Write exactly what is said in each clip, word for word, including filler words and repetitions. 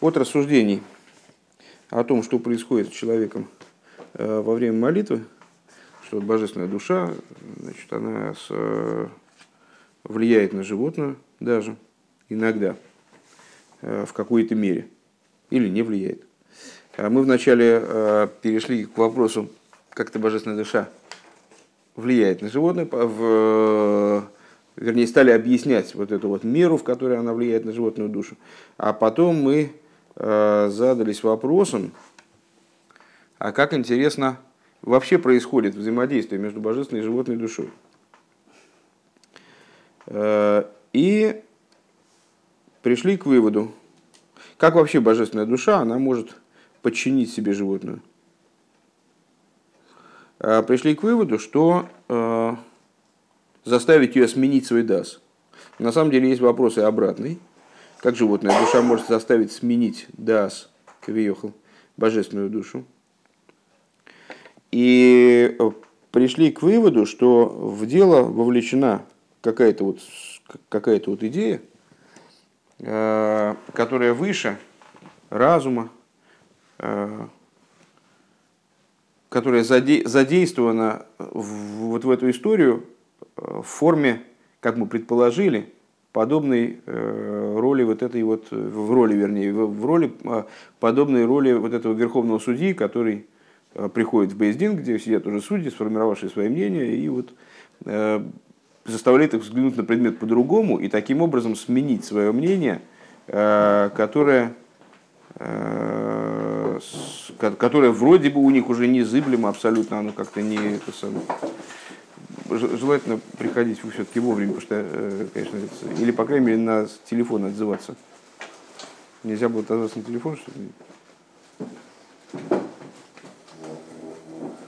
От рассуждений о том, что происходит с человеком во время молитвы, что божественная душа, значит, она влияет на животное даже иногда, в какой-то мере, или не влияет. Мы вначале перешли к вопросу, как эта божественная душа влияет на животное, в... вернее, стали объяснять вот эту вот меру, в которой она влияет на животную душу. А потом мы задались вопросом, а как, интересно, вообще происходит взаимодействие между божественной и животной душой. И пришли к выводу, как вообще божественная душа, она может подчинить себе животную. Пришли к выводу, что э, заставить ее сменить свой дас. На самом деле есть вопросы обратные. Как животная душа может заставить сменить дас, кавиехал, божественную душу. И пришли к выводу, что в дело вовлечена какая-то вот, какая-то вот идея, э, которая выше разума, э, которая задействована в, вот в эту историю в форме, как мы предположили, подобной роли вот этой вот в роли, вернее, в роли подобной роли вот этого верховного судьи, который приходит в бейс-дин, где сидят уже судьи, сформировавшие свои мнения, и вот заставляет их взглянуть на предмет по-другому и таким образом сменить свое мнение, которое которое вроде бы у них уже незыблемо абсолютно, оно как-то не это самое. Желательно приходить все-таки вовремя, потому что, конечно, это... или, по крайней мере, на телефон отзываться. Нельзя было отозваться на телефон, что ли?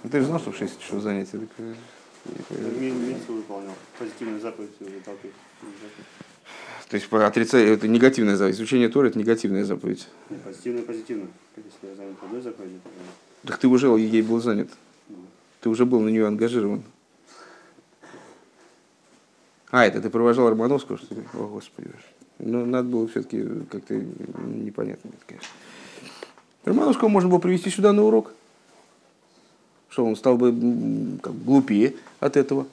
Ну, ты же знал, что в шесть часов занятия? Митцву выполнял, позитивную заповедь выталкивать. То есть отрица... это негативная заповедь. Изучение Торы – это негативная заповедь. Нет, позитивная, позитивная. Если я занят одной заповедью, то... Так ты уже ей был занят. Mm. Ты уже был на нее ангажирован. А, это ты провожал Романовского, что ли? О, Господи. Ну, надо было все-таки как-то непонятно, конечно. Романовского можно было привести сюда на урок. Что, он стал бы как, глупее от этого?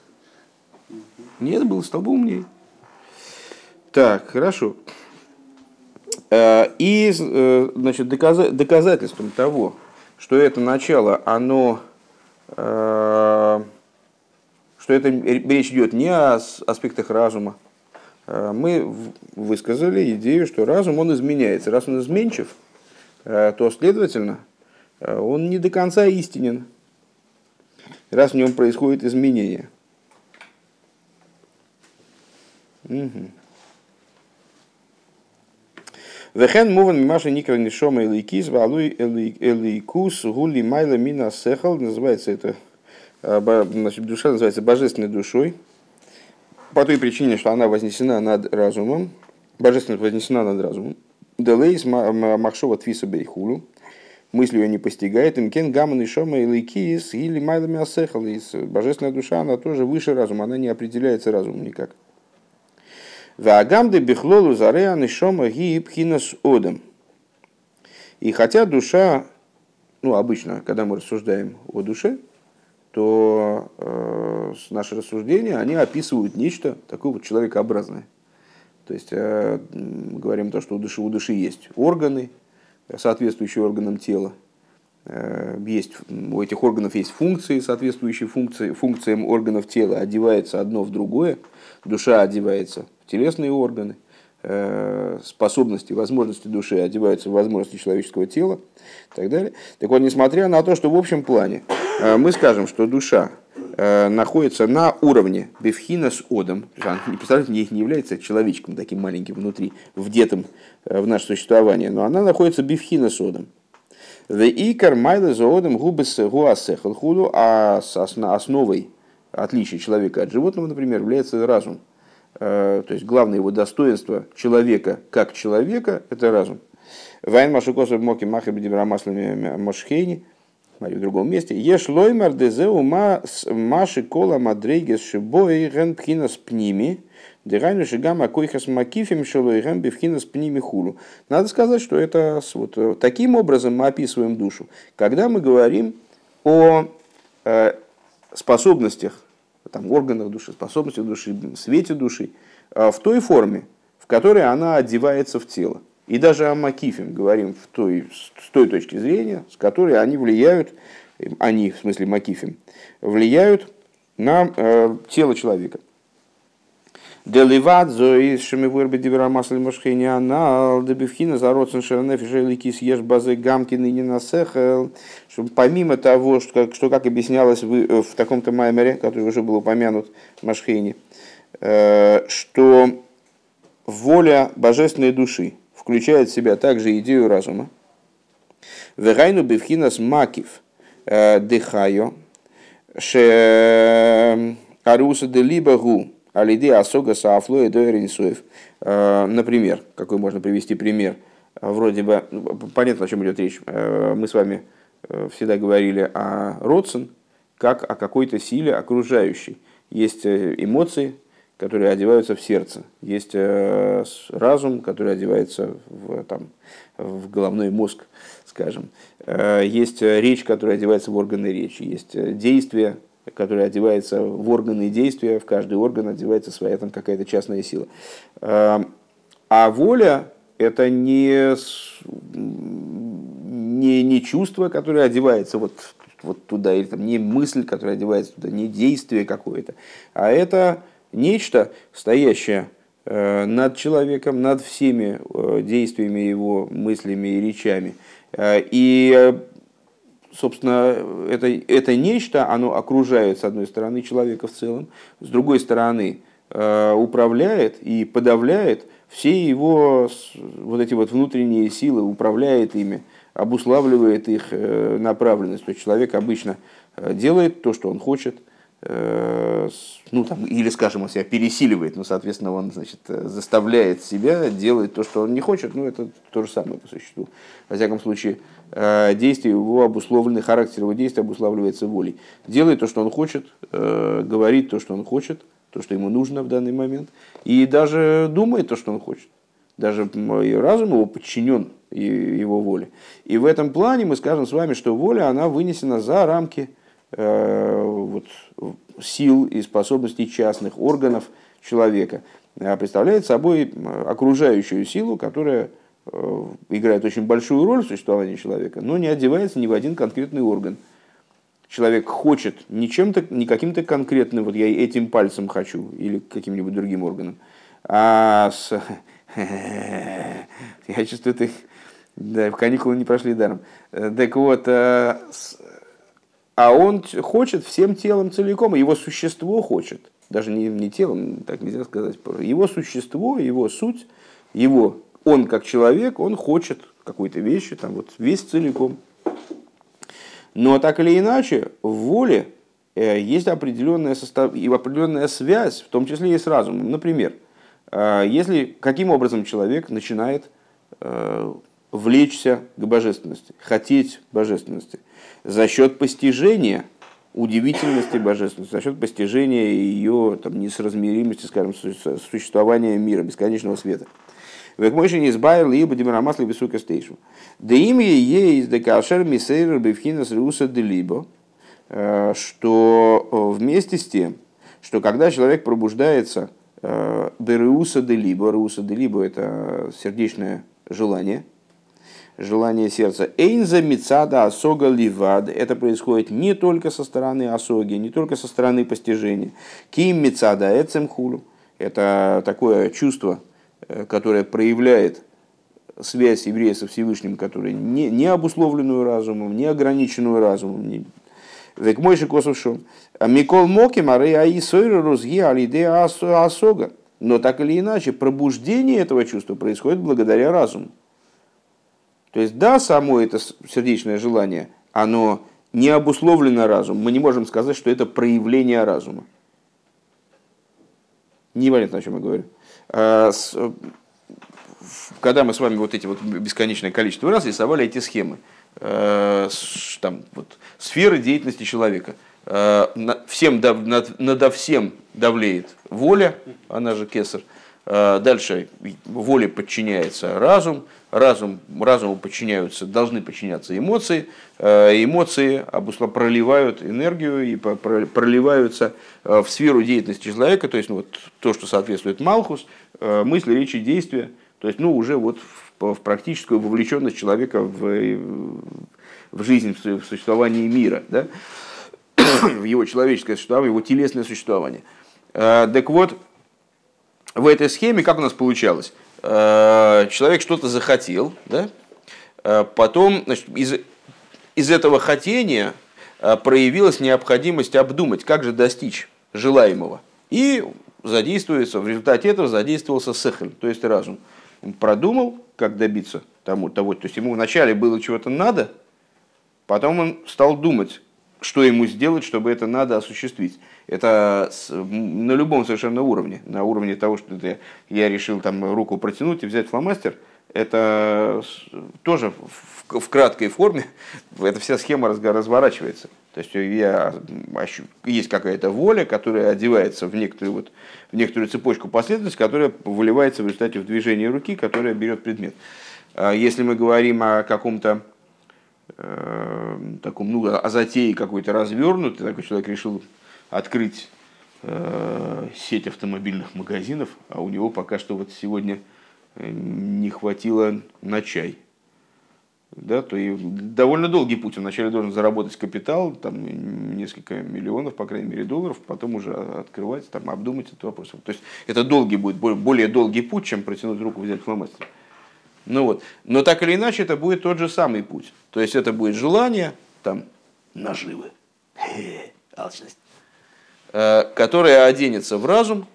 Mm-hmm. Нет, был, стал бы умнее. Так, хорошо. И, значит, доказа- доказательством того, что это начало, оно, э, что это речь идет не о аспектах разума, мы высказали идею, что разум, он изменяется. Раз он изменчив, то, следовательно, он не до конца истинен, раз в нем происходит изменение. Угу. Вехен муван мимаши никра нишома элейкис, валуй элейкус, гули майла мина сехал. Называется это, значит, душа называется божественной душой. По той причине, что она вознесена над разумом. Божественность вознесена над разумом. Делейс махшова твиса бейхулу. Мысль ее не постигает. Имкен гаман нишома элейкис, гули майла мина сехал. Божественная душа, она тоже выше разума. Она не определяется разумом никак. И хотя душа, ну обычно, когда мы рассуждаем о душе, то э, наши рассуждения, они описывают нечто такое вот человекообразное. То есть, э, мы говорим то, что у души, у души есть органы, соответствующие органам тела. Э, есть, у этих органов есть функции, соответствующие функции, функциям органов тела. Одевается одно в другое, душа одевается телесные органы, способности, возможности души одеваются в возможности человеческого тела и так далее. Так вот, несмотря на то, что в общем плане мы скажем, что душа находится на уровне бифхина с одом, она, представляете, не является человечком таким маленьким внутри, вдетым в наше существование, но она находится бифхина с одом. А основой отличия человека от животного, например, является разум. То есть главное его достоинство человека как человека – это разум. Вайн машукосов моки махи бедибра маслами мошхейни, в другом месте. Еш лоймар дезеу маши кола мадрейгес шибой рен пхинас пними Надо сказать, что это вот таким образом мы описываем душу, когда мы говорим о э, способностях, там, органах души, способностях души, свете души, э, в той форме, в которой она одевается в тело. И даже о макифим говорим в той, с той точки зрения, с которой они влияют, они, в смысле макифим, влияют на э, тело человека. Помимо того, что, что как объяснялось в, в таком-то маймере, который уже был упомянут в Машхейне, что воля божественной души включает в себя также идею разума. Вегайну бифхинас макив дыхайо ше аруса де либагу. Например, какой можно привести пример? Вроде бы, понятно, о чем идет речь. Мы с вами всегда говорили о родствен, как о какой-то силе окружающей. Есть эмоции, которые одеваются в сердце. Есть разум, который одевается в, там, в головной мозг, скажем. Есть речь, которая одевается в органы речи. Есть действия, который одевается в органы действия, в каждый орган одевается своя там какая-то частная сила. А воля – это не, не, не чувство, которое одевается вот, вот туда, или там, не мысль, которая одевается туда, не действие какое-то, а это нечто, стоящее над человеком, над всеми действиями его, мыслями и речами. И собственно, это, это нечто, оно окружает, с одной стороны, человека в целом, с другой стороны, э, управляет и подавляет все его вот эти вот внутренние силы, управляет ими, обуславливает их э, направленность. То есть человек обычно делает то, что он хочет, э, ну, там, или, скажем, он себя пересиливает, но, соответственно, он, значит, заставляет себя делать то, что он не хочет, ну, это то же самое по существу. Во всяком случае, действие его обусловленный, характер его действия обуславливается волей. Делает то, что он хочет, говорит то, что он хочет, то, что ему нужно в данный момент, и даже думает то, что он хочет. Даже разум его подчинен его воле. И в этом плане мы скажем с вами, что воля, она вынесена за рамки вот, сил и способностей частных органов человека. Представляет собой окружающую силу, которая играет очень большую роль в существовании человека, но не одевается ни в один конкретный орган. Человек хочет не чем-то, не каким-то конкретным, вот я этим пальцем хочу, или каким-нибудь другим органом, а с... Я чувствую, ты... Да, каникулы не прошли даром. Так вот, а... а он хочет всем телом целиком, его существо хочет, даже не, не телом, так нельзя сказать, его существо, его суть, его... Он, как человек, он хочет какой-то вещи, там, вот, весь целиком. Но так или иначе, в воле есть определенная, состав... и определенная связь, в том числе и с разумом. Например, если каким образом человек начинает влечься к божественности, хотеть божественности, за счет постижения удивительности божественности, за счет постижения ее там, несоразмеримости, скажем, существования мира, бесконечного света. Векмойши не избавил и Бадимирамасли высокой стейшу. Да имя ей из Декашер Мисейр Бевхина Сриуса Делибо, что вместе с тем, что когда человек пробуждается Бериуса Делибо, Руса Делибо это сердечное желание, желание сердца, Эйнза Мицада Асога Ливад, это происходит не только со стороны Асоги, не только со стороны постижения. Ким Мицада Эцемхулу, это такое чувство, которая проявляет связь еврея со Всевышним, которая не, не обусловленную разумом, не ограниченную разумом. Век мой же косовшом. Микол моким, а реаи сойры розги, алидея асога. Но так или иначе, пробуждение этого чувства происходит благодаря разуму. То есть, да, само это сердечное желание, оно не обусловлено разумом. Мы не можем сказать, что это проявление разума. Непонятно, о чем я говорю. Когда мы с вами вот эти вот бесконечное количество раз рисовали эти схемы, там, вот, сферы деятельности человека, всем, надо всем давлеет воля, она же кесар. Дальше воле подчиняется разум, разум, разуму подчиняются, должны подчиняться эмоции, эмоции обусловленно проливают энергию и проливаются в сферу деятельности человека, то есть ну, вот, то, что соответствует Малхус, мысли, речи, действия, то есть ну, уже вот в, в практическую вовлеченность человека в, в жизнь, в существование мира, да? В его человеческое существование, в его телесное существование. Так вот, в этой схеме, как у нас получалось, человек что-то захотел, да? Потом значит, из, из этого хотения проявилась необходимость обдумать, как же достичь желаемого. И задействуется, в результате этого задействовался сехель, то есть разум. Он продумал, как добиться тому, того, то есть ему вначале было чего-то надо, потом он стал думать, что ему сделать, чтобы это надо осуществить. Это на любом совершенно уровне. На уровне того, что я решил там, руку протянуть и взять фломастер, это тоже в, в краткой форме эта вся схема разворачивается. То есть я, есть какая-то воля, которая одевается в некоторую, вот, в некоторую цепочку последовательности, которая выливается в результате в движение руки, которая берет предмет. Если мы говорим о каком-то таком, ну, о затее какой-то развернутый, такой человек решил открыть э, сеть автомобильных магазинов, а у него пока что вот сегодня не хватило на чай. Да, то и довольно долгий путь. Он вначале должен заработать капитал, там несколько миллионов, по крайней мере, долларов, потом уже открывать, там, обдумать этот вопрос. То есть это долгий будет, более долгий путь, чем протянуть руку, взять фломастер. Ну вот. Но так или иначе, это будет тот же самый путь. То есть это будет желание, там, наживы, алчность, которое оденется в разум,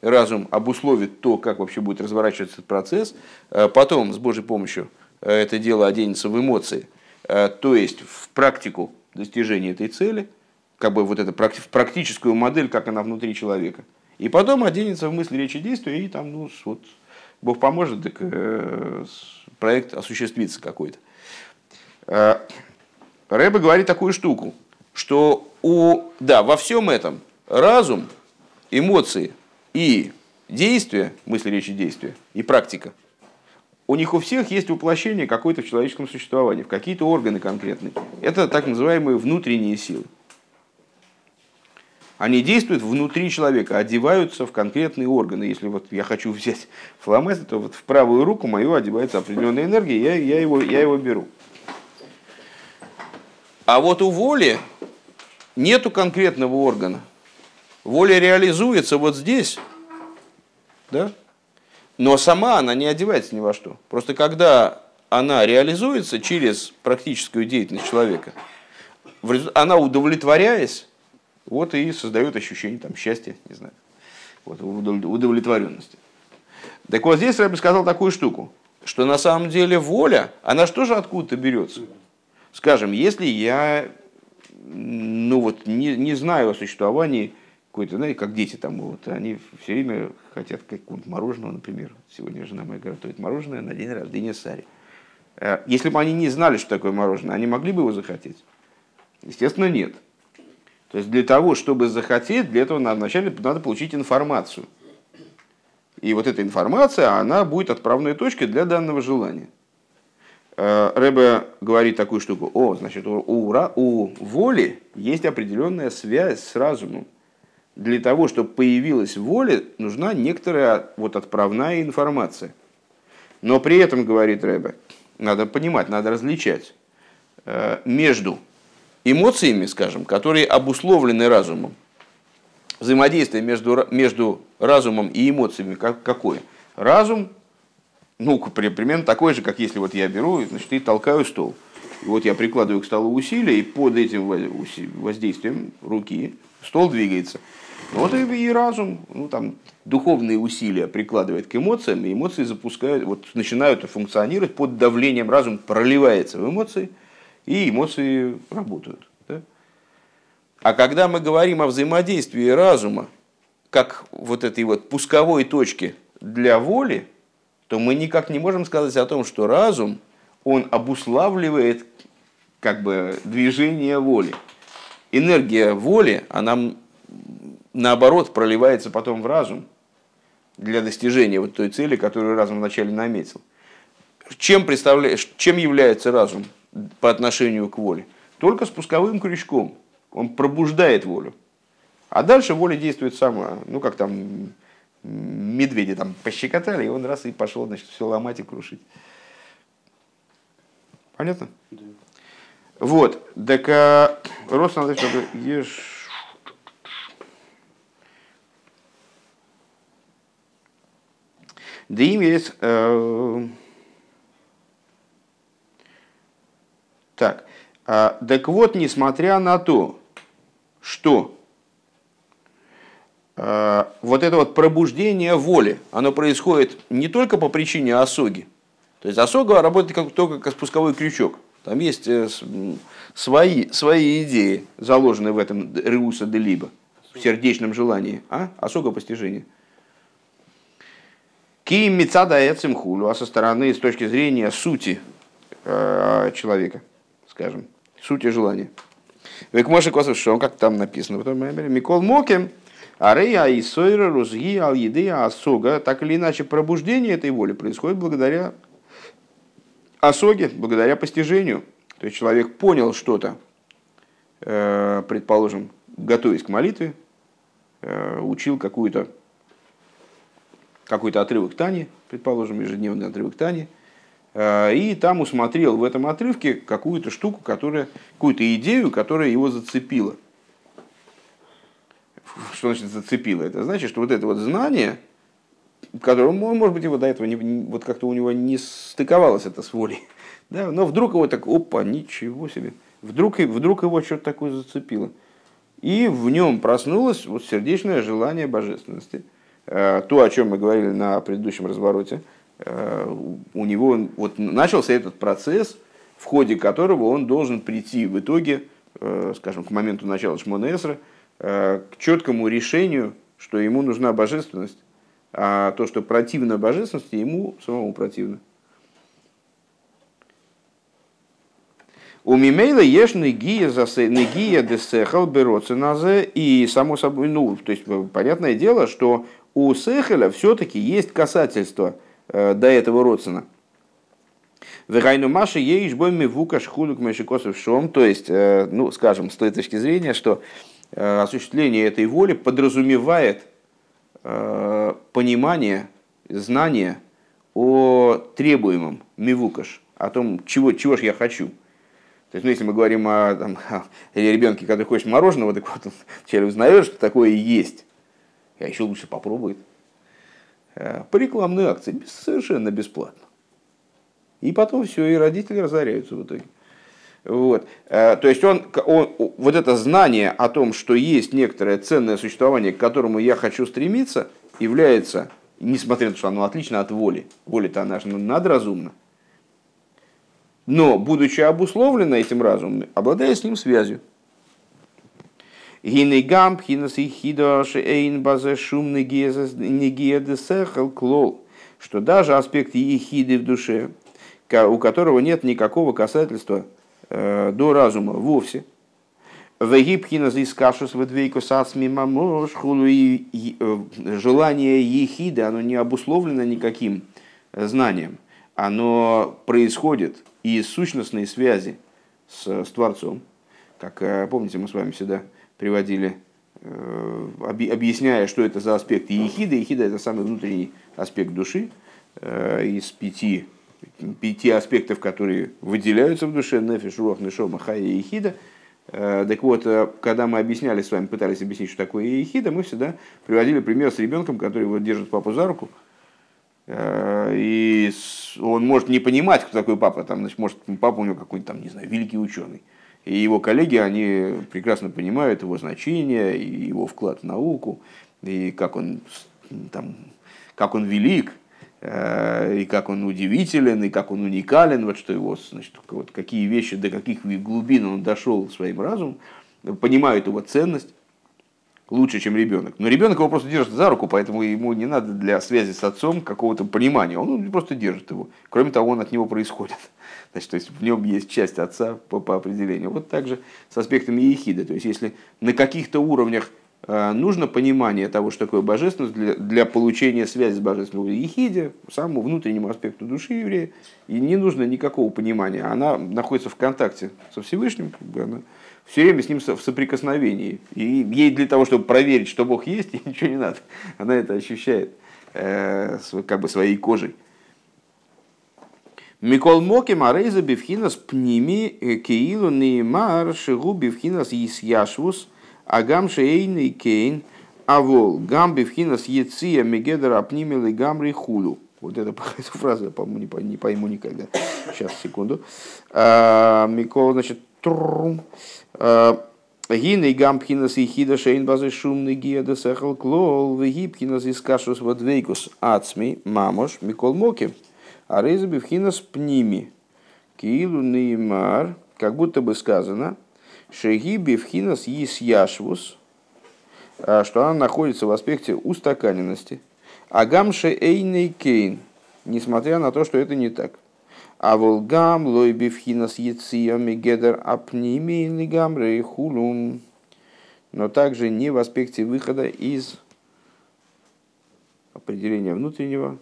разум обусловит то, как вообще будет разворачиваться этот процесс, потом с Божьей помощью это дело оденется в эмоции, то есть в практику достижения этой цели, как бы вот это, в практическую модель, как она внутри человека, и потом оденется в мысли, речи, действия, и там, ну, вот, Бог поможет, так э, проект осуществится какой-то. Э, Рэбе говорит такую штуку, что у, да, во всем этом разум, эмоции и действия, мысли, речи, действия и практика, у них у всех есть воплощение какое-то в человеческом существовании, в какие-то органы конкретные. Это так называемые внутренние силы. Они действуют внутри человека, одеваются в конкретные органы. Если вот я хочу взять фломастер, то вот в правую руку мою одевается определенная энергия, я, я, его, я его беру. А вот у воли нету конкретного органа. Воля реализуется вот здесь, да? Но сама она не одевается ни во что. Просто когда она реализуется через практическую деятельность человека, она, удовлетворяясь, вот и создает ощущение там, счастья, не знаю, вот, удовлетворенности. Так вот здесь я бы сказал такую штуку, что на самом деле воля, она же тоже откуда-то берется. Скажем, если я ну, вот, не, не знаю о существовании какой-то, знаете, как дети там, вот, они все время хотят какого-нибудь мороженого, например. Сегодня жена моя готовит мороженое на день рождения Сари. Если бы они не знали, что такое мороженое, они могли бы его захотеть? Естественно, нет. То есть для того, чтобы захотеть, для этого вначале надо получить информацию. И вот эта информация, она будет отправной точкой для данного желания. Рэбе говорит такую штуку. О, значит, у, у воли есть определенная связь с разумом. Для того, чтобы появилась воля, нужна некоторая вот отправная информация. Но при этом, говорит Рэбе, надо понимать, надо различать между эмоциями, скажем, которые обусловлены разумом. Взаимодействие между, между разумом и эмоциями как, какое? Разум, ну, примерно такой же, как если вот я беру, значит, и толкаю стол. И вот я прикладываю к столу усилия, и под этим воздействием руки стол двигается. Вот и, и разум, ну, там, духовные усилия прикладывает к эмоциям, и эмоции запускают, вот, начинают функционировать под давлением, разум проливается в эмоции, и эмоции работают. Да? А когда мы говорим о взаимодействии разума, как вот этой вот пусковой точки для воли, то мы никак не можем сказать о том, что разум, он обуславливает как бы движение воли. энергия воли, она наоборот проливается потом в разум для достижения вот той цели, которую разум вначале наметил. Чем, представля... Чем является разум по отношению к воле? Только спусковым крючком. Он пробуждает волю. А дальше воля действует сама. Ну, как там медведя там пощекотали, и он раз и пошел, значит, все ломать и крушить. Понятно? Да. Вот. Так, а... Рос Надав, ешь... Да им есть... Так. Так вот, несмотря на то, что э, вот это вот пробуждение воли, оно происходит не только по причине осоги. То есть осога работает как, только как спусковой крючок. Там есть э, с, свои, свои идеи, заложенные в этом реуса де либо, в сердечном желании. А? Осога постижения. Ки мицада эцим хулю, а со стороны, с точки зрения сути э, человека, скажем, сути желания. Векмошек восвещен, как там написано в этом мемере. Микол Мокем, Арея и Сойра, Рузги, Алиды, Асога. Так или иначе, пробуждение этой воли происходит благодаря осоге, благодаря постижению. То есть человек понял что-то, предположим, готовясь к молитве, учил какую-то, какой-то отрывок Тани, предположим, ежедневный отрывок Тани. И там усмотрел в этом отрывке какую-то штуку, которая, какую-то идею, которая его зацепила. Что значит зацепила? Это значит, что вот это вот знание, которому, может быть, его до этого не, вот как-то у него не стыковалось это с волей. Да? Но вдруг его так, опа, ничего себе. Вдруг, вдруг его что-то такое зацепило. И в нем проснулось вот сердечное желание божественности. То, о чем мы говорили на предыдущем развороте. У него вот начался этот процесс, в ходе которого он должен прийти в итоге, скажем, к моменту начала Шмона Эсра, к четкому решению, что ему нужна божественность, а то, что противно божественности, ему самому противно. У Мимейла ешь негия десехал бероценазе, и само собой, ну, то есть понятное дело, что у Сехеля все-таки есть касательство до этого родствена. То есть, ну, скажем, с той точки зрения, что осуществление этой воли подразумевает понимание, знание о требуемом мивукаш, о том, чего, чего же я хочу. То есть, ну, если мы говорим о, там, о ребенке, который хочет мороженого, так вот, человек узнает, что такое есть. А еще лучше попробует. По рекламной акции совершенно бесплатно. И потом все, и родители разоряются в итоге. Вот. То есть он, он, вот это знание о том, что есть некоторое ценное существование, к которому я хочу стремиться, является, несмотря на то, что оно отлично от воли, воля-то она же надразумна, но, будучи обусловлена этим разумом, обладая с ним связью. Что даже аспект ехиды в душе, у которого нет никакого касательства э, до разума вовсе, желание ехиды, оно не обусловлено никаким знанием, оно происходит из сущностной связи с, с Творцом. Как помните, мы с вами всегда приводили, объясняя, что это за аспект ехида. Ехида – это самый внутренний аспект души из пяти, пяти аспектов, которые выделяются в душе. Нефиш, руах, нешома, хая и ехида. Так вот, когда мы объясняли с вами, пытались объяснить, что такое ехида, мы всегда приводили пример с ребенком, который вот держит папу за руку. И он может не понимать, кто такой папа. Там, значит, может, папа у него какой-нибудь, там, не знаю, великий ученый. И его коллеги, они прекрасно понимают его значение, и его вклад в науку, и как он, там, как он велик, и как он удивителен, и как он уникален, вот что его, значит, вот какие вещи, до каких глубин он дошел своим разумом, понимают его ценность. лучше, чем ребенок. Но ребенок его просто держит за руку, поэтому ему не надо для связи с отцом какого-то понимания. Он просто держит его. Кроме того, он от него происходит. Значит, то есть в нем есть часть отца по, по определению. Вот так же с аспектами ехида. То есть если на каких-то уровнях э, нужно понимание того, что такое божественность, для, для получения связи с божественным ехиде, самому внутреннему аспекту души еврея, и не нужно никакого понимания. Она находится в контакте со Всевышним, как бы она все время с ним в соприкосновении. И ей для того, чтобы проверить, что Бог есть, ей ничего не надо. Она это ощущает э, как бы своей кожей. Микол Моким Арейза Бивхинас Пними Кеилу Неймар Шигу Бивхинас Исьяшвус Агам Шейный Кейн Авол Гам Бивхинас Еция Мегедера Пнимили Гам Рихулу. Вот эту фразу я, по-моему, не пойму никогда. Сейчас, секунду. Микол, значит, трум. Гины Гам Бивхинас Ихида Шейн Базы Шумный Геда Сехал Клол Вегибхинас Искашус Водвейкус Ацми Мамош Микол Моким. А рейза бивхина с пними, киилу неймар, как будто бы сказано, шеги бивхина с есьяшвус, что она находится в аспекте устаканенности. Агам шеэйней кейн, несмотря на то, что это не так. А волгам лой бивхина с яциями гедер апними лигам рейхулум, но также не в аспекте выхода из определения внутреннего.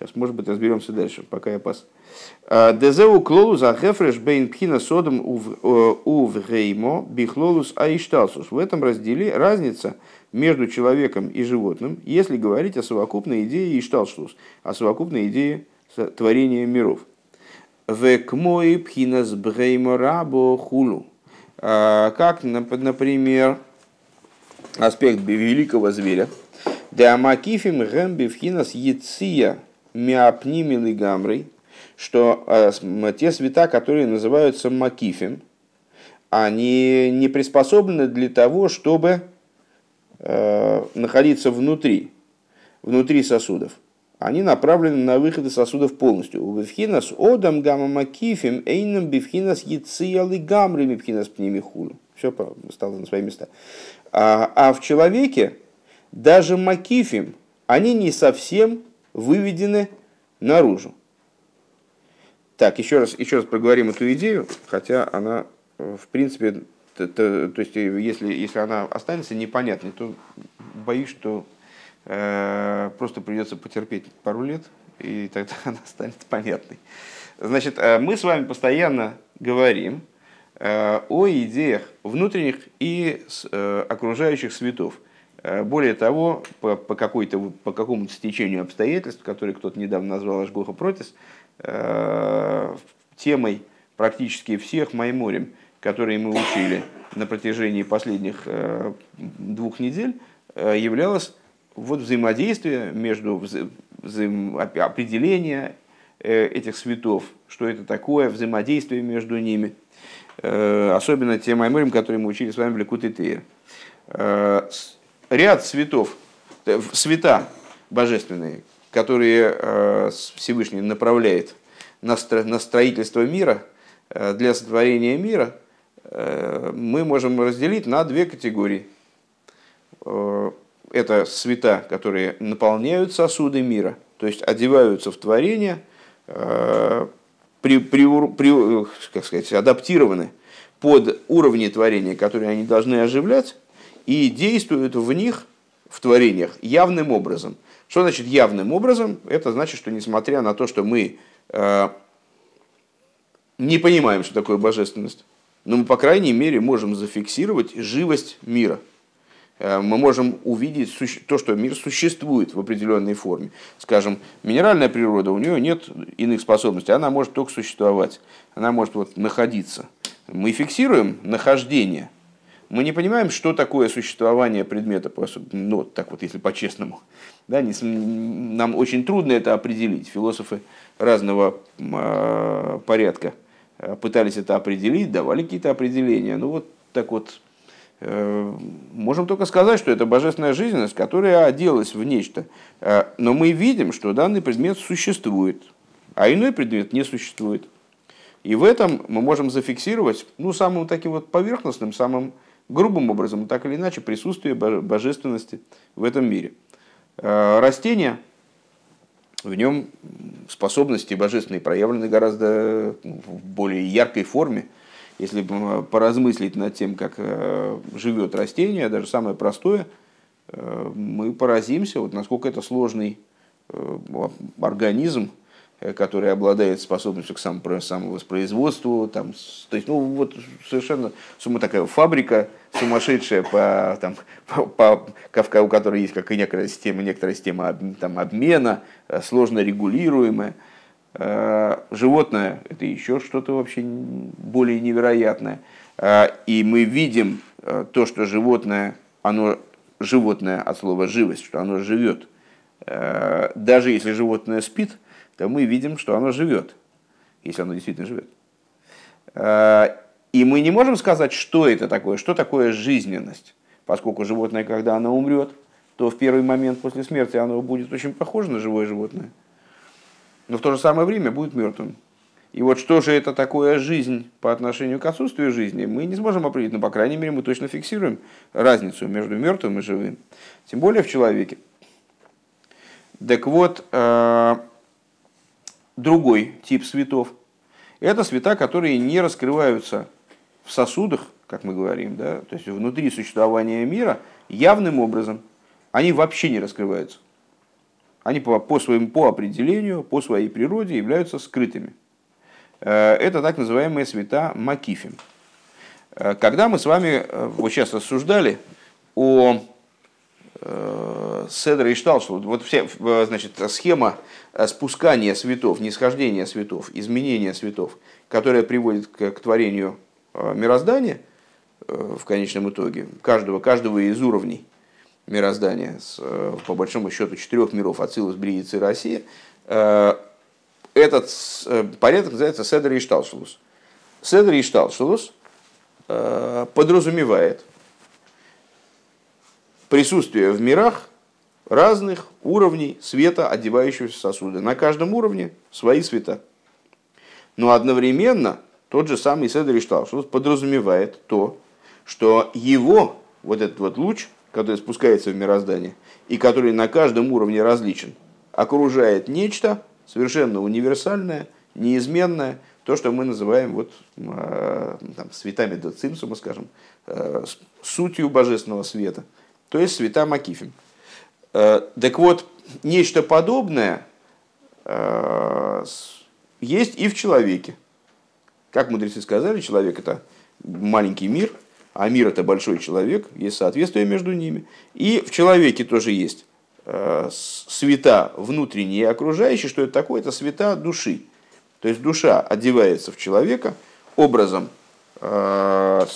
Сейчас, может быть, разберемся дальше, пока я пас. Дезеу клолуза хефреш бейн пхина содом увреймо бихлолус аишталсус. В этом разделе разница между человеком и животным, если говорить о совокупной идее ишталсус, о совокупной идее творения миров. Векмои пхина сбреймо рабо хулу. Как, например, аспект великого зверя. Деамакифим гэмби пхина с яция. Миапнимил и гамрой, что э, те света, которые называются макифим, они не приспособлены для того, чтобы э, находиться внутри, внутри сосудов. Они направлены на выход из сосудов полностью. У бифхинас одам гамма макифим, эйнам бифхинас яциал и гамрой бифхинас пнемихулу. Все стало на свои места. А, а в человеке даже макифим, они не совсем выведены наружу. Так, еще раз, еще раз проговорим эту идею, хотя она, в принципе, то, то, то есть, если, если она останется непонятной, то боюсь, что э, просто придется потерпеть пару лет, и тогда она станет понятной. Значит, мы с вами постоянно говорим э, о идеях внутренних и э, окружающих светов. Более того, по, по, какой-то, по какому-то стечению обстоятельств, которые кто-то недавно назвал Ашгоха Протис, э, темой практически всех майморим, которые мы учили на протяжении последних э, двух недель, э, являлось вот взаимодействие между вза- взаим- определением э, этих светов, что это такое, взаимодействие между ними, э, особенно те майморим, которые мы учили с вами в Ликутей Тейра. Э, Ряд светов, света божественные, которые Всевышний направляет на строительство мира, для сотворения мира, мы можем разделить на две категории. Это света, которые наполняют сосуды мира, то есть одеваются в творение, при, при, при, как сказать, адаптированы под уровни творения, которые они должны оживлять, и действуют в них, в творениях, явным образом. Что значит явным образом? Это значит, что несмотря на то, что мы э, не понимаем, что такое божественность, но мы, по крайней мере, можем зафиксировать живость мира. Э, мы можем увидеть суще- то, что мир существует в определенной форме. Скажем, минеральная природа, у нее нет иных способностей, она может только существовать, она может вот, находиться. Мы фиксируем нахождение. Мы не понимаем, что такое существование предмета, ну, так вот, если по-честному. Да, не, нам очень трудно это определить. Философы разного э, порядка пытались это определить, давали какие-то определения. Ну вот так вот, э, можем только сказать, что это божественная жизненность, которая оделась в нечто. Э, но мы видим, что данный предмет существует, а иной предмет не существует. И в этом мы можем зафиксировать, ну, самым таким вот поверхностным, самым грубым образом, так или иначе, присутствие божественности в этом мире. Растение, в нем способности божественные проявлены гораздо в более яркой форме. Если поразмыслить над тем, как живет растение, даже самое простое, мы поразимся, вот насколько это сложный организм, который обладает способностью к самовоспроизводству. Там, то есть, ну, вот совершенно сумма такая фабрика сумасшедшая, по, там, по, по, у которой есть как и некоторая система, некоторая система там, обмена, сложно регулируемая. Животное – это еще что-то вообще более невероятное. И мы видим то, что животное, оно животное от слова «живость», что оно живет. Даже если животное спит, то мы видим, что оно живет, если оно действительно живет. И мы не можем сказать, что это такое, что такое жизненность, поскольку животное, когда оно умрет, то в первый момент после смерти оно будет очень похоже на живое животное, но в то же самое время будет мертвым. И вот что же это такое жизнь по отношению к отсутствию жизни, мы не сможем определить, но, по крайней мере, мы точно фиксируем разницу между мертвым и живым, тем более в человеке. Так вот, другой тип светов – это света, которые не раскрываются в сосудах, как мы говорим, да, то есть внутри существования мира явным образом. Они вообще не раскрываются. Они по, по своему по определению, по своей природе являются скрытыми. Это так называемые света макифим. Когда мы с вами вот сейчас рассуждали о Седра и считал, что вот все, значит, схема спускания светов, нисхождения светов, изменения светов, которая приводит к, к творению мироздания в конечном итоге, каждого, каждого из уровней мироздания, с, по большому счету, четырех миров, Ацилус, Брия, Ецира, Асия, этот порядок называется Седра и Шталшелус. Седра и Шталшелус подразумевает присутствие в мирах разных уровней света, одевающегося в сосуды. На каждом уровне свои света. Но одновременно тот же самый Седер и Шталшелус подразумевает то, что его, вот этот вот луч, который спускается в мироздание, и который на каждом уровне различен, окружает нечто совершенно универсальное, неизменное, то, что мы называем вот, там, светами доцимсума, скажем, сутью божественного света. То есть света макифим. Так вот, нечто подобное есть и в человеке. Как мудрецы сказали, человек – это маленький мир, а мир – это большой человек, есть соответствие между ними. И в человеке тоже есть света внутренние и окружающие. Что это такое? Это света души. То есть душа одевается в человека образом, с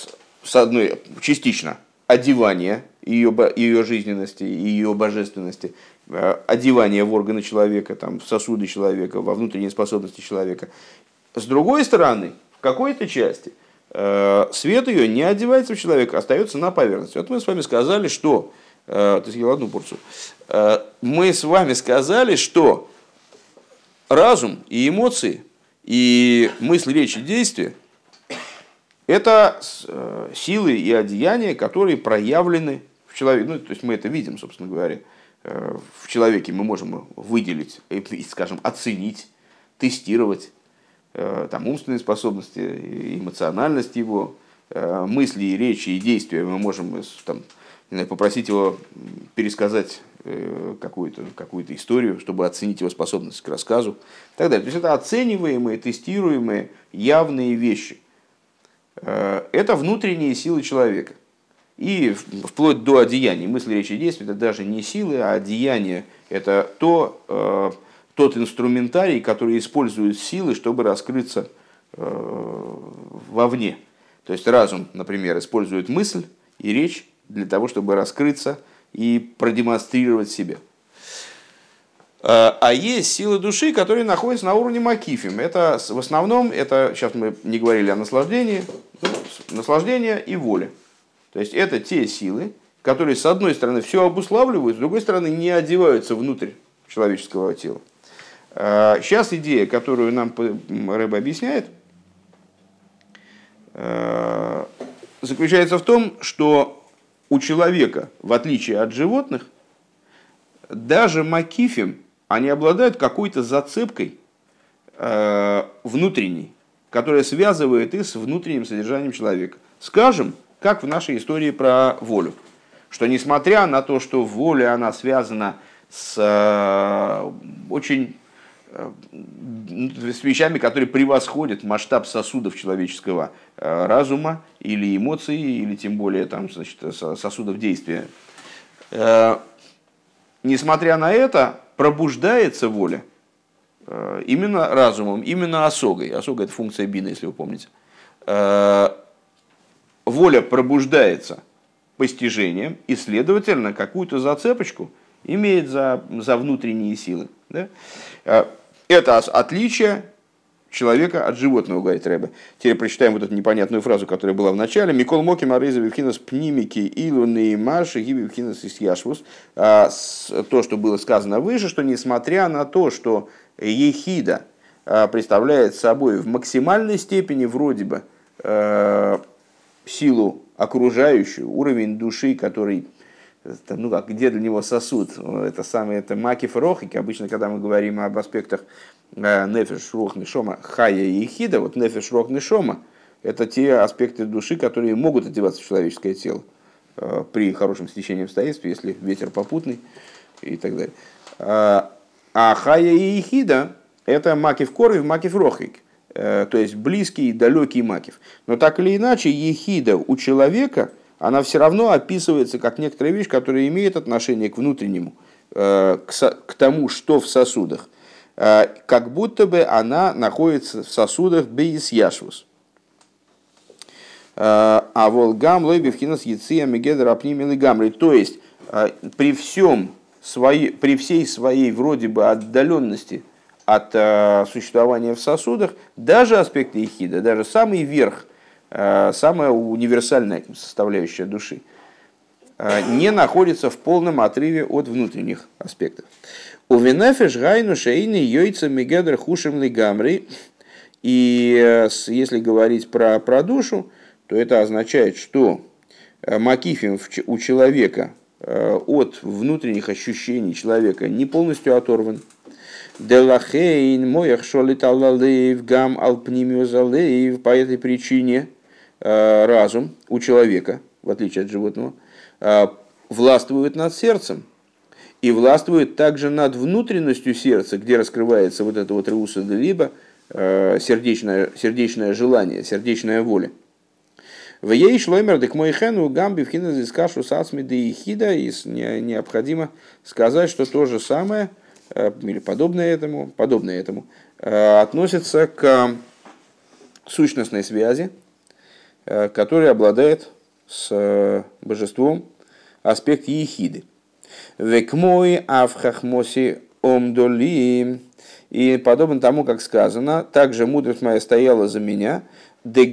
одной частично, одевания ее, ее жизненности, ее божественности, одевание в органы человека, там, в сосуды человека, во внутренние способности человека. С другой стороны, в какой-то части свет ее не одевается в человека, остается на поверхности. Вот мы с вами сказали, что... Ты съел одну порцию. Мы с вами сказали, что разум и эмоции, и мысль, речь и действие — это силы и одеяния, которые проявлены в человеке. Ну, то есть мы это видим, собственно говоря. В человеке мы можем выделить, скажем, оценить, тестировать там, умственные способности, эмоциональность его, мысли, и речи и действия. Мы можем там, попросить его пересказать какую-то, какую-то историю, чтобы оценить его способность к рассказу и так далее. То есть это оцениваемые, тестируемые, явные вещи. Это внутренние силы человека. И вплоть до одеяний. Мысли, речи и действия – это даже не силы, а одеяния. Это то, э, тот инструментарий, который использует силы, чтобы раскрыться э, вовне. То есть разум, например, использует мысль и речь для того, чтобы раскрыться и продемонстрировать себя. А есть силы души, которые находятся на уровне макифим. Это в основном, это, сейчас мы не говорили о наслаждении, наслаждение и воля. То есть это те силы, которые с одной стороны все обуславливают, с другой стороны не одеваются внутрь человеческого тела. Сейчас идея, которую нам Рэбе объясняет, заключается в том, что у человека, в отличие от животных, даже макифим, они обладают какой-то зацепкой э, внутренней, которая связывает их с внутренним содержанием человека. Скажем, как в нашей истории про волю, что несмотря на то, что воля она связана с э, очень э, с вещами, которые превосходят масштаб сосудов человеческого э, разума или эмоций, или тем более там, значит, сосудов действия, э, несмотря на это, пробуждается воля именно разумом, именно осогой. Осога – это функция бина, если вы помните. Воля пробуждается постижением и, следовательно, какую-то зацепочку имеет за, за внутренние силы. Да? Это отличие человека от животного, говорит Ребе. Теперь прочитаем вот эту непонятную фразу, которая была в начале. «Микол моки марыза вивхинас пнимики илуны маши и вивхинас исьяшвус». То, что было сказано выше, что несмотря на то, что ехида представляет собой в максимальной степени вроде бы силу окружающую, уровень души, который... Ну как, где для него сосуд? Это самое, это макиф рохик. Обычно, когда мы говорим об аспектах нефеш, рох, нешома, хая и хида, вот нефеш, рох, нешома, это те аспекты души, которые могут одеваться в человеческое тело при хорошем стечении обстоятельств, если ветер попутный и так далее. А хая и хида это макиф корив, макиф рохик. То есть близкий и далекий макиф. Но так или иначе, ехида у человека... она все равно описывается как некоторая вещь, которая имеет отношение к внутреннему, к тому, что в сосудах. Как будто бы она находится в сосудах бейс яшвус. А волгам лой бифхинас яция мегедер апнимил и гамри. То есть, при, всем своей, при всей своей вроде бы отдаленности от существования в сосудах, даже аспект ехида, даже самый верх, самая универсальная составляющая души, не находится в полном отрыве от внутренних аспектов. И если говорить про, про душу, то это означает, что макифим у человека от внутренних ощущений человека не полностью оторван. По этой причине разум у человека, в отличие от животного, властвует над сердцем и властвует также над внутренностью сердца, где раскрывается вот это вот реуса де либа, сердечное, сердечное желание, сердечная воля. В ей шлоймер дек моихену гамби вхина зискашу сацми де ихида, и необходимо сказать, что то же самое или подобное этому, подобное этому относится к сущностной связи, который обладает с божеством аспект ехиды. И подобно тому, как сказано, также мудрость моя стояла за меня. Что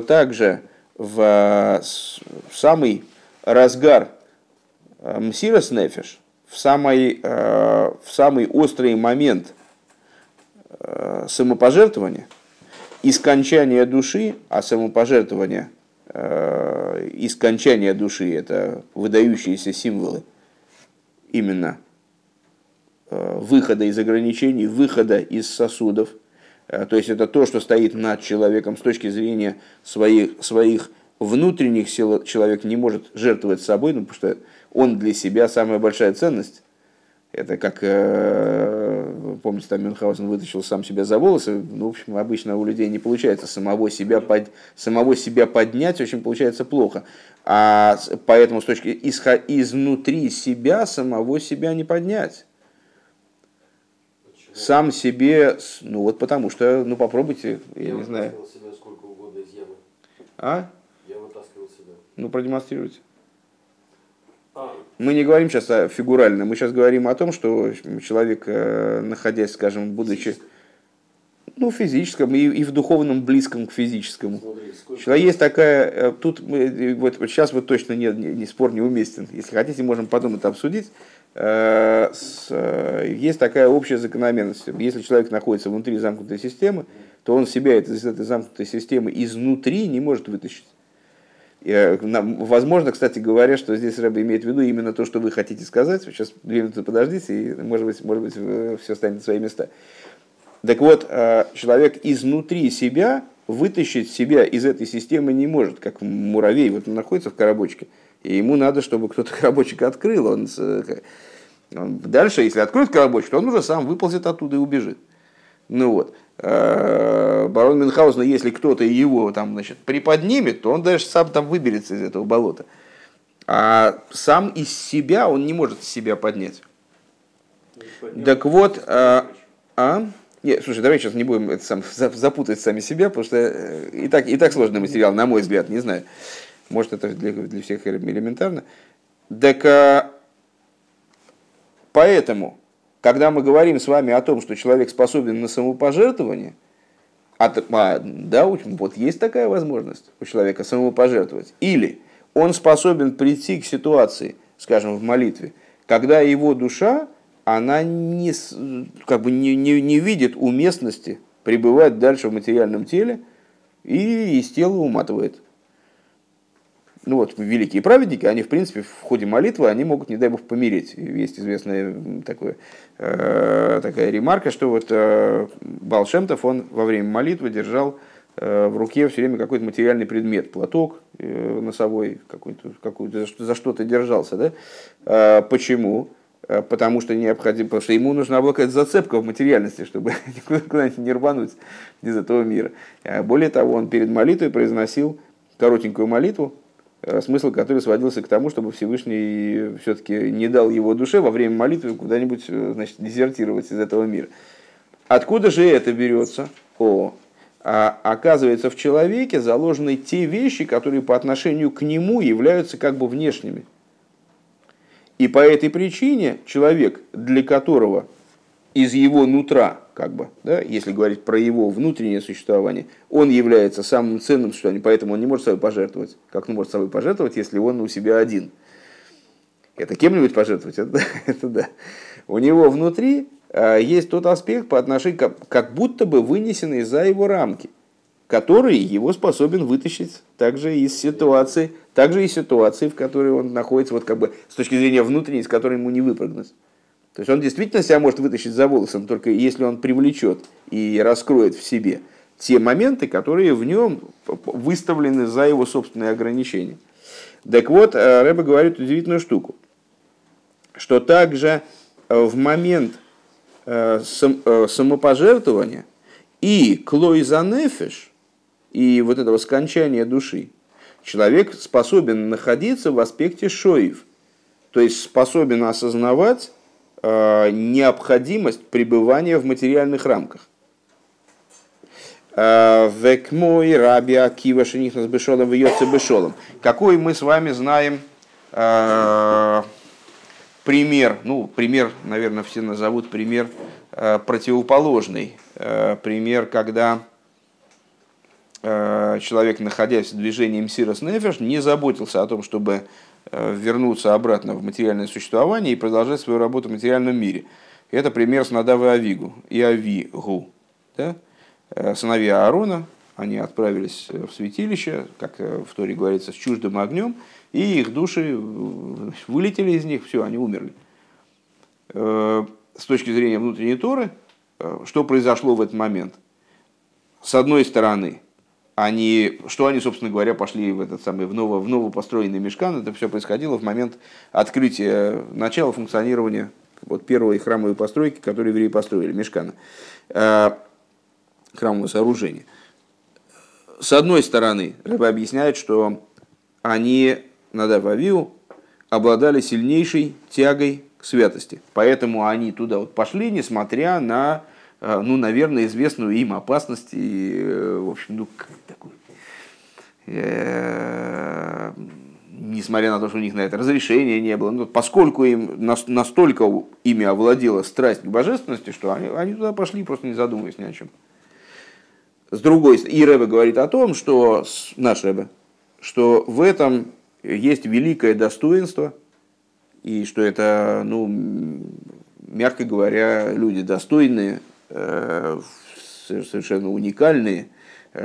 также в самый разгар мсирас нефеш, в самый, в самый острый момент самопожертвования и скончания души, а самопожертвование э, и скончание души – это выдающиеся символы именно э, выхода из ограничений, выхода из сосудов. Э, то есть это то, что стоит над человеком с точки зрения своих, своих внутренних сил. Человек не может жертвовать собой, ну, потому что он для себя самая большая ценность. Это как, помните, там Мюнхгаузен вытащил сам себя за волосы. Ну, в общем, обычно у людей не получается самого себя, под... самого себя поднять, в общем, получается плохо. А поэтому с точки изнутри себя самого себя не поднять. Почему? Сам себе, ну вот потому что, ну попробуйте, я, я не знаю. Я вытаскивал себя сколько угодно из ямы. А? Я вытаскивал себя. Ну продемонстрируйте. Мы не говорим сейчас о фигурально, мы сейчас говорим о том, что человек, находясь, скажем, будучи ну, физическом и, и в духовном близком к физическому. Смотри, есть такая, тут вот, вот сейчас вот точно не, не, не спор не уместен. Если хотите, можем потом это обсудить. С, есть такая общая закономерность. Если человек находится внутри замкнутой системы, то он себя из этой замкнутой системы изнутри не может вытащить. Возможно, кстати говоря, что здесь Раби имеет в виду именно то, что вы хотите сказать. Сейчас две минуты подождите, и, может быть, может быть, все станет на свои места. Так вот, человек изнутри себя вытащить себя из этой системы не может, как муравей. Вот он находится в коробочке, и ему надо, чтобы кто-то коробочек открыл. Он... Дальше, если откроет коробочек, то он уже сам выползет оттуда и убежит. Ну вот. Барон Мюнхгаузен, если кто-то его там, значит, приподнимет, то он даже сам там выберется из этого болота. А сам из себя он не может себя поднять. Так вот, а, а? Нет, слушай, давай сейчас не будем это сам, запутать сами себя, потому что и так, и так сложный материал, на мой взгляд, не знаю. Может, это для, для всех элементарно. Так а, поэтому... Когда мы говорим с вами о том, что человек способен на самопожертвование, а, да, вот есть такая возможность у человека самопожертвовать, или он способен прийти к ситуации, скажем, в молитве, когда его душа, она не, как бы не, не, не видит уместности пребывать дальше в материальном теле и из тела уматывает. Ну вот, великие праведники, они, в принципе, в ходе молитвы, они могут, не дай бог, помереть. Есть известная такое, э, такая ремарка, что вот э, Балшемтов, он во время молитвы держал э, в руке все время какой-то материальный предмет, платок э, носовой, какой-то, какой-то, за что-то держался. Да? Э, почему? Потому что, необходимо, потому что ему нужна была какая-то зацепка в материальности, чтобы никуда не рвануть из этого мира. Более того, он перед молитвой произносил коротенькую молитву, смысл который сводился к тому, чтобы Всевышний все-таки не дал его душе во время молитвы куда-нибудь, значит, дезертировать из этого мира. Откуда же это берется? О, а оказывается, в человеке заложены те вещи, которые по отношению к нему являются как бы внешними. И по этой причине человек, для которого из его нутра, как бы, да, если говорить про его внутреннее существование, он является самым ценным существованием, поэтому он не может собой пожертвовать. Как он может собой пожертвовать, если он у себя один? Это кем-нибудь пожертвовать? Это, это да. У него внутри э, есть тот аспект, по отношению как, как будто бы вынесенный за его рамки, который его способен вытащить также из ситуации, также из ситуации, в которой он находится, вот как бы с точки зрения внутренней, из которой ему не выпрыгнуть. То есть он действительно себя может вытащить за волосы, но только если он привлечет и раскроет в себе те моменты, которые в нем выставлены за его собственные ограничения. Так вот, Рэбе говорит удивительную штуку, что также в момент самопожертвования и клойзанефиш, и вот этого скончания души, человек способен находиться в аспекте шоев, то есть способен осознавать необходимость пребывания в материальных рамках. Векмой Раби Акива шенихнас бешолом вьется бешолом. Какой мы с вами знаем э, пример, ну, пример, наверное, все назовут пример э, противоположный. Э, пример, когда э, человек, находясь в движении мсирас нефеш, не заботился о том, чтобы вернуться обратно в материальное существование и продолжать свою работу в материальном мире. Это пример с Надав и Авиу. Да? Сыновья Аарона, они отправились в святилище, как в Торе говорится, с чуждым огнем, и их души вылетели из них, все, они умерли. С точки зрения внутренней Торы, что произошло в этот момент? С одной стороны, они, что они, собственно говоря, пошли в этот самый в ново, в новопостроенный мишкан. Это все происходило в момент открытия, начала функционирования вот первой храмовой постройки, которую евреи построили, мишкана, храмового сооружения. С одной стороны, Рэбе объясняет, что они, Надав и Авиу, обладали сильнейшей тягой к святости. Поэтому они туда вот пошли, несмотря на... ну, наверное, известную им опасность и, в общем, ну, как такой, э, несмотря на то, что у них на это разрешения не было, ну, поскольку им настолько ими овладела страсть к божественности, что они, они туда пошли, просто не задумываясь ни о чем. С другой стороны, и Рэбе говорит о том, что, наш Рэбе, что в этом есть великое достоинство, и что это, ну, мягко говоря, люди достойные, совершенно уникальные,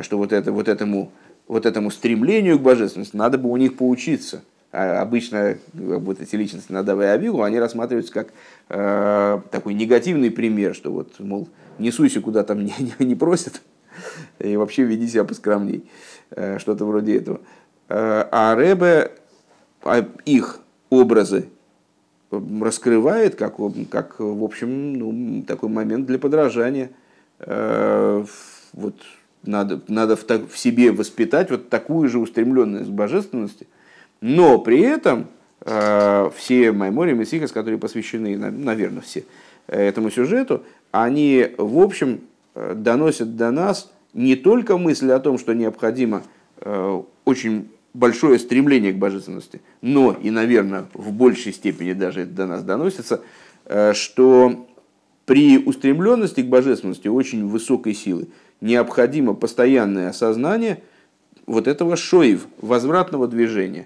что вот, это, вот, этому, вот этому стремлению к божественности надо бы у них поучиться. Обычно вот эти личности Надава и Авиу, они рассматриваются как э, такой негативный пример, что вот, мол, не суйся, куда там не, не, не просят, и вообще веди себя поскромней, э, что-то вроде этого. А Ребе их образы раскрывает как, как в общем, ну, такой момент для подражания. Э, вот, надо надо в, так, в себе воспитать вот такую же устремленность к божественности. Но при этом э, все майморим и сихос, которые посвящены, наверное, все этому сюжету, они, в общем, доносят до нас не только мысль о том, что необходимо э, очень большое стремление к божественности, но и, наверное, в большей степени даже это до нас доносится, э, что при устремленности к божественности очень высокой силы необходимо постоянное осознание вот этого шоев, возвратного движения.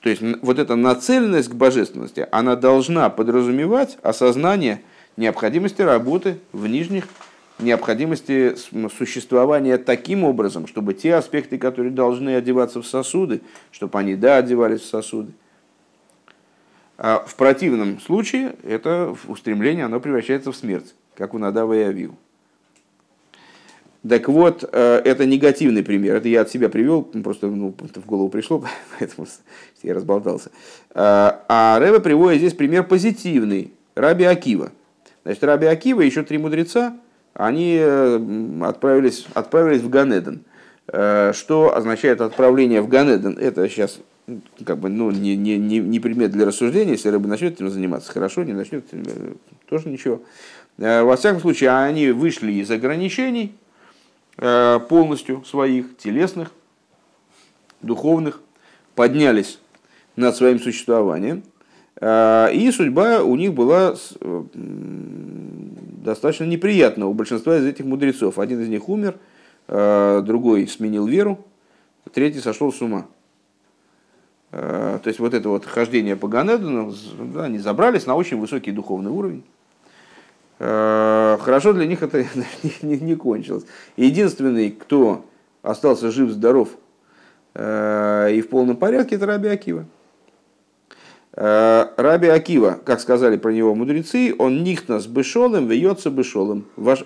То есть вот эта нацеленность к божественности, она должна подразумевать осознание необходимости работы в нижних, необходимости существования таким образом, чтобы те аспекты, которые должны одеваться в сосуды, чтобы они, да, одевались в сосуды. А в противном случае это устремление, оно превращается в смерть, как у Надава и Авиу. Так вот, это негативный пример. Это я от себя привел, просто ну, в голову пришло, поэтому я разболтался. А Ребе приводит здесь пример позитивный. Раби Акива. Значит, Раби Акива и еще три мудреца, они отправились, отправились в Ганеден. Что означает отправление в Ганеден? Это сейчас как бы, ну, не, не, не предмет для рассуждения. Если Ребе начнет этим заниматься, хорошо, не начнет, тоже ничего. Во всяком случае, они вышли из ограничений, полностью своих, телесных, духовных, поднялись над своим существованием. И судьба у них была достаточно неприятна у большинства из этих мудрецов. Один из них умер, другой сменил веру, третий сошел с ума. То есть вот это вот хождение по Ганедену, они забрались на очень высокий духовный уровень. Хорошо для них это не, не кончилось. Единственный, кто остался жив-здоров э, и в полном порядке, это Раби Акива. Э, Раби Акива, как сказали про него мудрецы, он нихтна с бешолым, вьется бешолым, вош,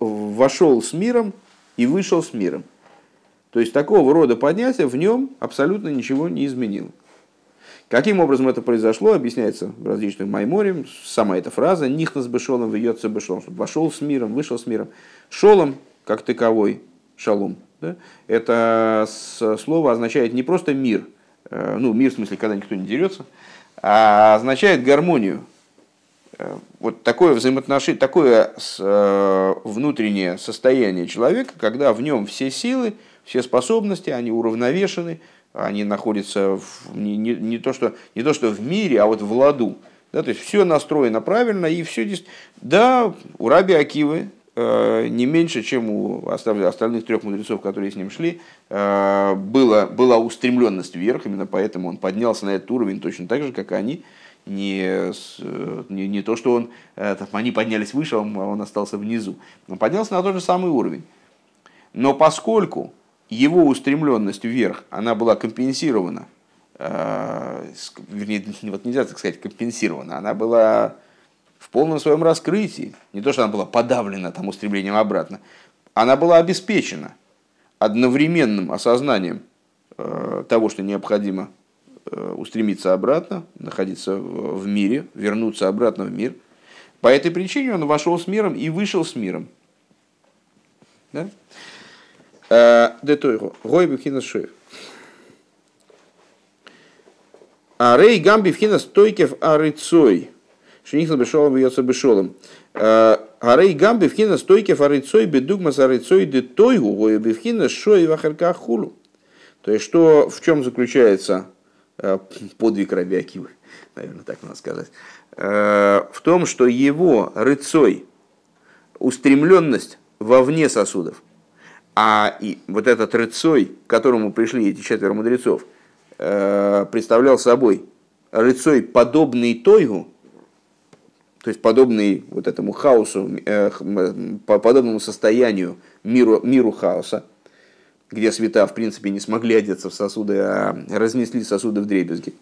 вошел с миром и вышел с миром. То есть такого рода поднятие в нем абсолютно ничего не изменило. Каким образом это произошло, объясняется в различных майморим. Сама эта фраза «нихнас бы шолом, вьется бы шолом», чтобы вошел с миром, вышел с миром. Шолом, как таковой, шалом, да? Это слово означает не просто мир, ну мир в смысле, когда никто не дерется, а означает гармонию. Вот такое взаимоотношение, такое внутреннее состояние человека, когда в нем все силы, все способности, они уравновешены, они находятся в, не, не, не, то, что, не то, что в мире, а вот в ладу. Да, то есть все настроено правильно, и все здесь. Да, у Раби Акивы э, не меньше, чем у остальных трех мудрецов, которые с ним шли, э, было, была устремленность вверх, именно поэтому он поднялся на этот уровень точно так же, как они. Не, не, не то, что он, э, там, они поднялись выше, а он, он остался внизу. Он поднялся на тот же самый уровень. Но поскольку его устремленность вверх, она была компенсирована, э, вернее, вот нельзя так сказать, компенсирована, она была в полном своем раскрытии, не то, что она была подавлена там, устремлением обратно, она была обеспечена одновременным осознанием э, того, что необходимо э, устремиться обратно, находиться в мире, вернуться обратно в мир. По этой причине он вошел с миром и вышел с миром. Да? Арей гамби вхинас стойкев арыцой. Шинихл бешолом бьется бешолом. Арей гамби вхинас стойкев арыцой бедугмас арыцой детойгу гой бифхинас шой вахарка хулу. То есть что, в чем заключается подвиг Раби Акивы, наверное, так надо сказать, в том, что его рыцой устремленность вовне сосудов. А и вот этот рыцой, к которому пришли эти четверо мудрецов, представлял собой рыцой, подобный тойгу, То есть подобный вот этому хаосу, по подобному состоянию миру, миру хаоса, где света в принципе не смогли одеться в сосуды, а разнесли сосуды вдребезги.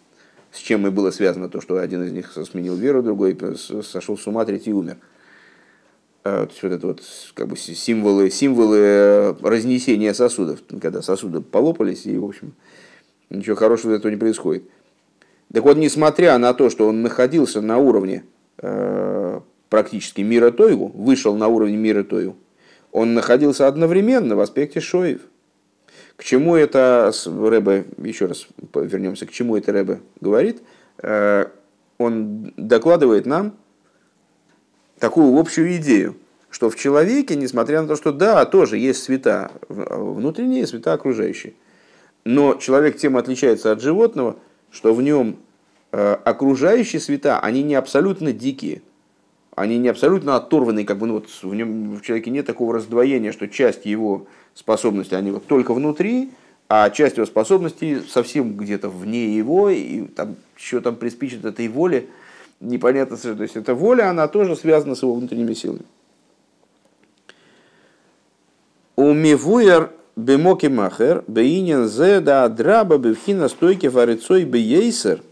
С чем и было связано то, что один из них сменил веру, другой сошел с ума, третий умер. То есть вот это вот как бы символы, символы разнесения сосудов, когда сосуды полопались, и в общем ничего хорошего из этого не происходит. Так вот, несмотря на то, что он находился на уровне практически мира Тойгу, вышел на уровень мира Тойгу, он находился одновременно в аспекте Шоев. К чему это Рэбе, еще раз вернемся, к чему это Рэбе говорит, он докладывает нам такую общую идею, что в человеке, несмотря на то, что да, тоже есть света внутренние, света окружающие, но человек тем отличается от животного, что в нем окружающие света, они не абсолютно дикие, они не абсолютно оторванные, как бы, ну, вот в нем, в человеке нет такого раздвоения, что часть его способностей, они вот только внутри, а часть его способностей совсем где-то вне его, и там, что там приспичит этой воле, непонятно, то есть эта воля, она тоже связана с его внутренними силами. Умивуер бемоки махер, беинен зе да адраба бевхина стойки фарицой бейсер.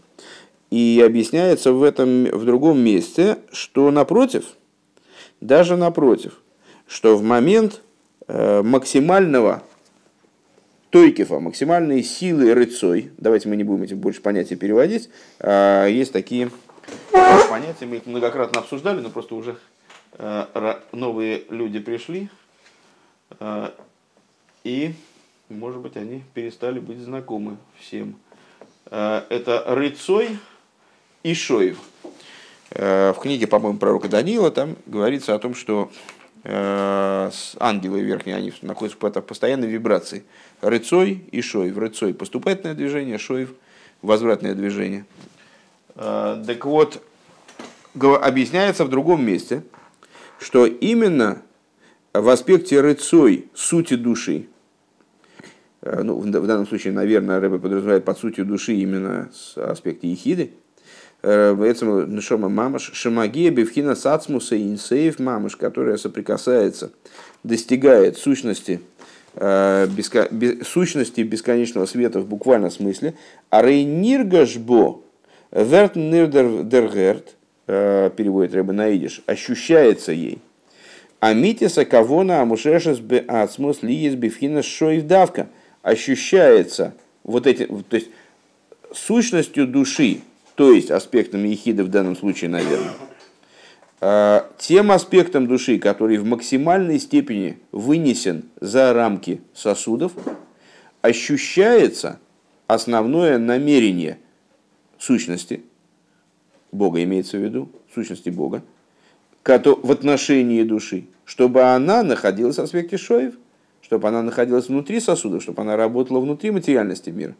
И объясняется в этом, в другом месте, что напротив, даже напротив, что в момент максимального тойкефа, максимальной силы рыцой, давайте мы не будем эти больше понятия переводить, есть такие понятия, мы их многократно обсуждали, но просто уже новые люди пришли, и, может быть, они перестали быть знакомы всем. Это рыцой и Шоев. В книге, по-моему, пророка Даниила там говорится о том, что ангелы верхние, они находятся в постоянной вибрации. Рыцой и Шоев. Рыцой поступательное движение, Шоев возвратное движение. Так вот, объясняется в другом месте, что именно в аспекте рыцой сути души, ну, в данном случае, наверное, Рэбе подразумевает под сутью души именно с аспекта ехиды. Шамагия бевхина сацмуса инсеев мамаш, которая соприкасается, достигает сущности, сущности бесконечного света в буквальном смысле. Арейниргашбо вертнирдергерт, переводит Рэбе на идиш, ощущается ей. Амитиса кавона амушешес беацмус лиес бевхина шоевдавка. Ощущается вот эти, то есть сущностью души, то есть аспектом ехиды в данном случае, наверное, тем аспектом души, который в максимальной степени вынесен за рамки сосудов, ощущается основное намерение сущности, Бога имеется в виду, сущности Бога, в отношении души, чтобы она находилась в аспекте Шоев, чтобы она находилась внутри сосуда, чтобы она работала внутри материальности мира.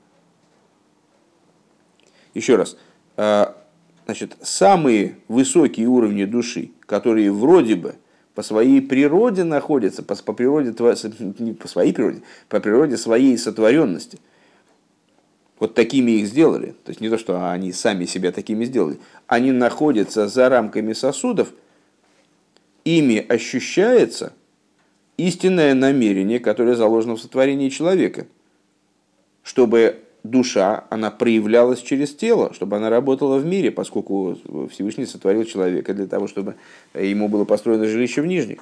Еще раз. Значит, самые высокие уровни души, которые вроде бы по своей природе находятся, по, по природе, не по своей природе, по природе своей сотворенности, вот такими их сделали, то есть не то, что они сами себя такими сделали, они находятся за рамками сосудов, ими ощущается истинное намерение, которое заложено в сотворении человека, чтобы душа, она проявлялась через тело, чтобы она работала в мире, поскольку Всевышний сотворил человека для того, чтобы ему было построено жилище в Нижних.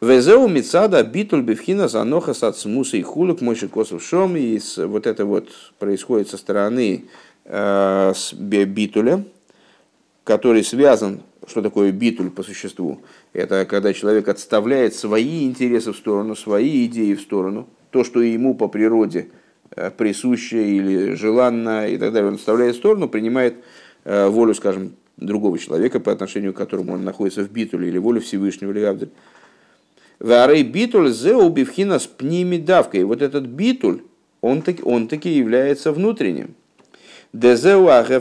Везеу мицада битуль бифхина заноха сацмуса и хулук мойши косов шом. И вот это вот происходит со стороны э, с битуля, который связан. Что такое битуль по существу? Это когда человек отставляет свои интересы в сторону, свои идеи в сторону, то, что ему по природе присуще или желанно и так далее, он отставляет в сторону, принимает волю, скажем, другого человека, по отношению к которому он находится в битуле, или волю Всевышнего, или Авдель. Варей битуль зе убивхина с пнимидавкой. Вот этот битуль, он таки, он таки является внутренним. Что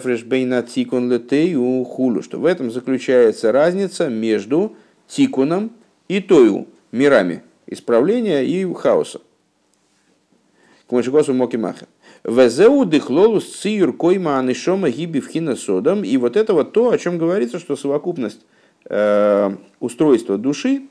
в этом заключается разница между тикуном и тою, мирами исправления и хаоса. И вот это вот то, о чем говорится, что совокупность э, устройства души,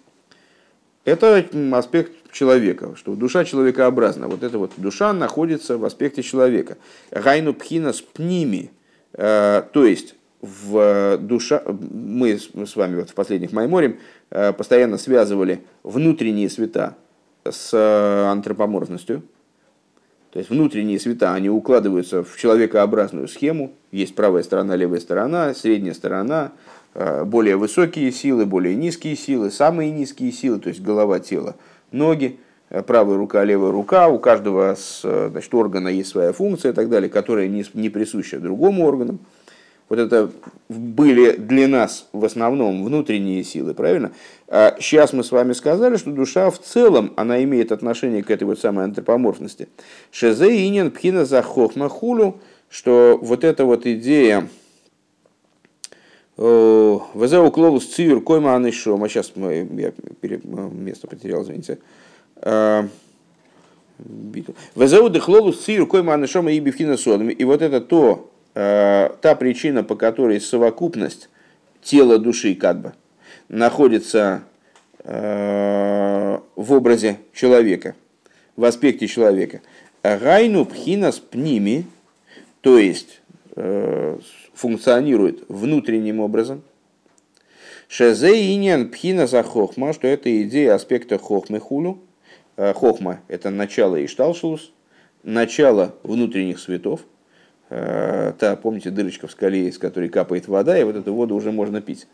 это аспект человека, что душа человекообразна. Вот эта вот душа находится в аспекте человека. Гайну пхинас пними, то есть в душа, мы с вами вот в последних майморим постоянно связывали внутренние света с антропоморфностью. То есть внутренние света, они укладываются в человекообразную схему. Есть правая сторона, левая сторона, средняя сторона, более высокие силы, более низкие силы, самые низкие силы, то есть голова, тело, ноги, правая рука, левая рука. У каждого, значит, органа есть своя функция и так далее, которая не присуща другому органу. Вот это были для нас в основном внутренние силы, правильно? А сейчас мы с вами сказали, что душа в целом, она имеет отношение к этой вот самой антропоморфности. Шезе инин пхина за хохма хулу, что вот эта вот идея везе уклолус цивир койма анышома. Сейчас мы, я пере, место потерял, извините. Везе удыхлолус цивир койма анышома и бифхина содами. И вот это то... та причина, по которой совокупность тела души как бы находится э, в образе человека, в аспекте человека. Гайну пхинас пними, то есть э, функционирует внутренним образом. Шезе иньян пхинас ахохма, что это идея аспекта хохмы хулю. Хохма – это начало ишталшелус, начало внутренних светов. Та, помните, дырочка в скале, из которой капает вода, и вот эту воду уже можно пить.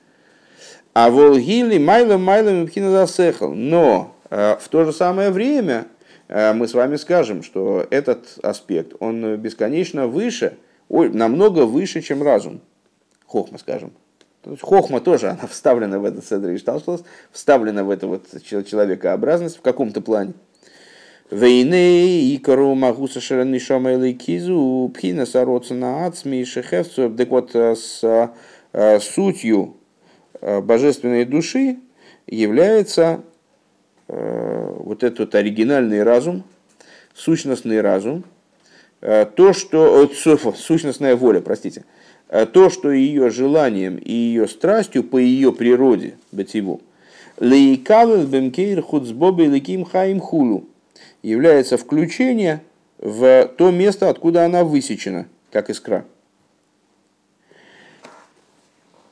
А волгили майлом майлом мпхина засехал. Но в то же самое время мы с вами скажем, что этот аспект, он бесконечно выше, намного выше, чем разум. Хохма, скажем. Хохма тоже, она вставлена в этот седр ишталшелус, вставлена в эту вот человекообразность в каком-то плане. Вейней икару магуса шарани шамайлы кизу пхина сороца на ацми шехевцу. Так вот, с сутью божественной души является вот этот оригинальный разум, сущностный разум, то, что, сущностная воля, простите, то, что ее желанием и ее страстью по ее природе бытиву лейкалл бемкейр худсбоби ликим хаим хулу, является включение в то место, откуда она высечена, как искра.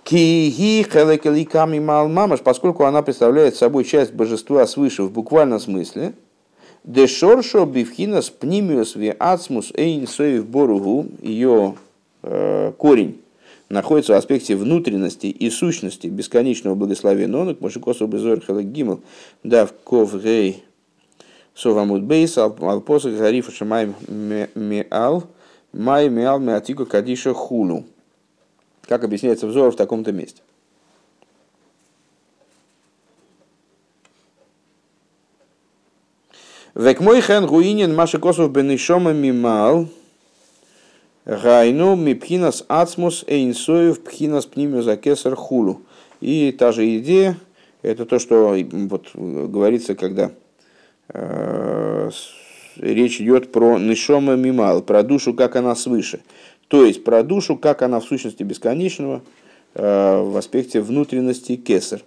Поскольку она представляет собой часть божества свыше в буквальном смысле, ее корень находится в аспекте внутренности и сущности бесконечного благословенного. Совамут бейс, алпосах, гарифа, шамай, меал, май, меал, меатико, кадиша, хулу. Как объясняется взор в таком-то месте. Век мой хэн гуинин, маши косов бенишома, мимал, гайну, мипхинас, ацмус, эйнсоев, пхинас, пнимюзакесар, хулу. И та же идея, это то, что вот, говорится, когда... речь идет про нишома мимал, про душу, как она свыше. То есть про душу, как она в сущности бесконечного в аспекте внутренности кесар.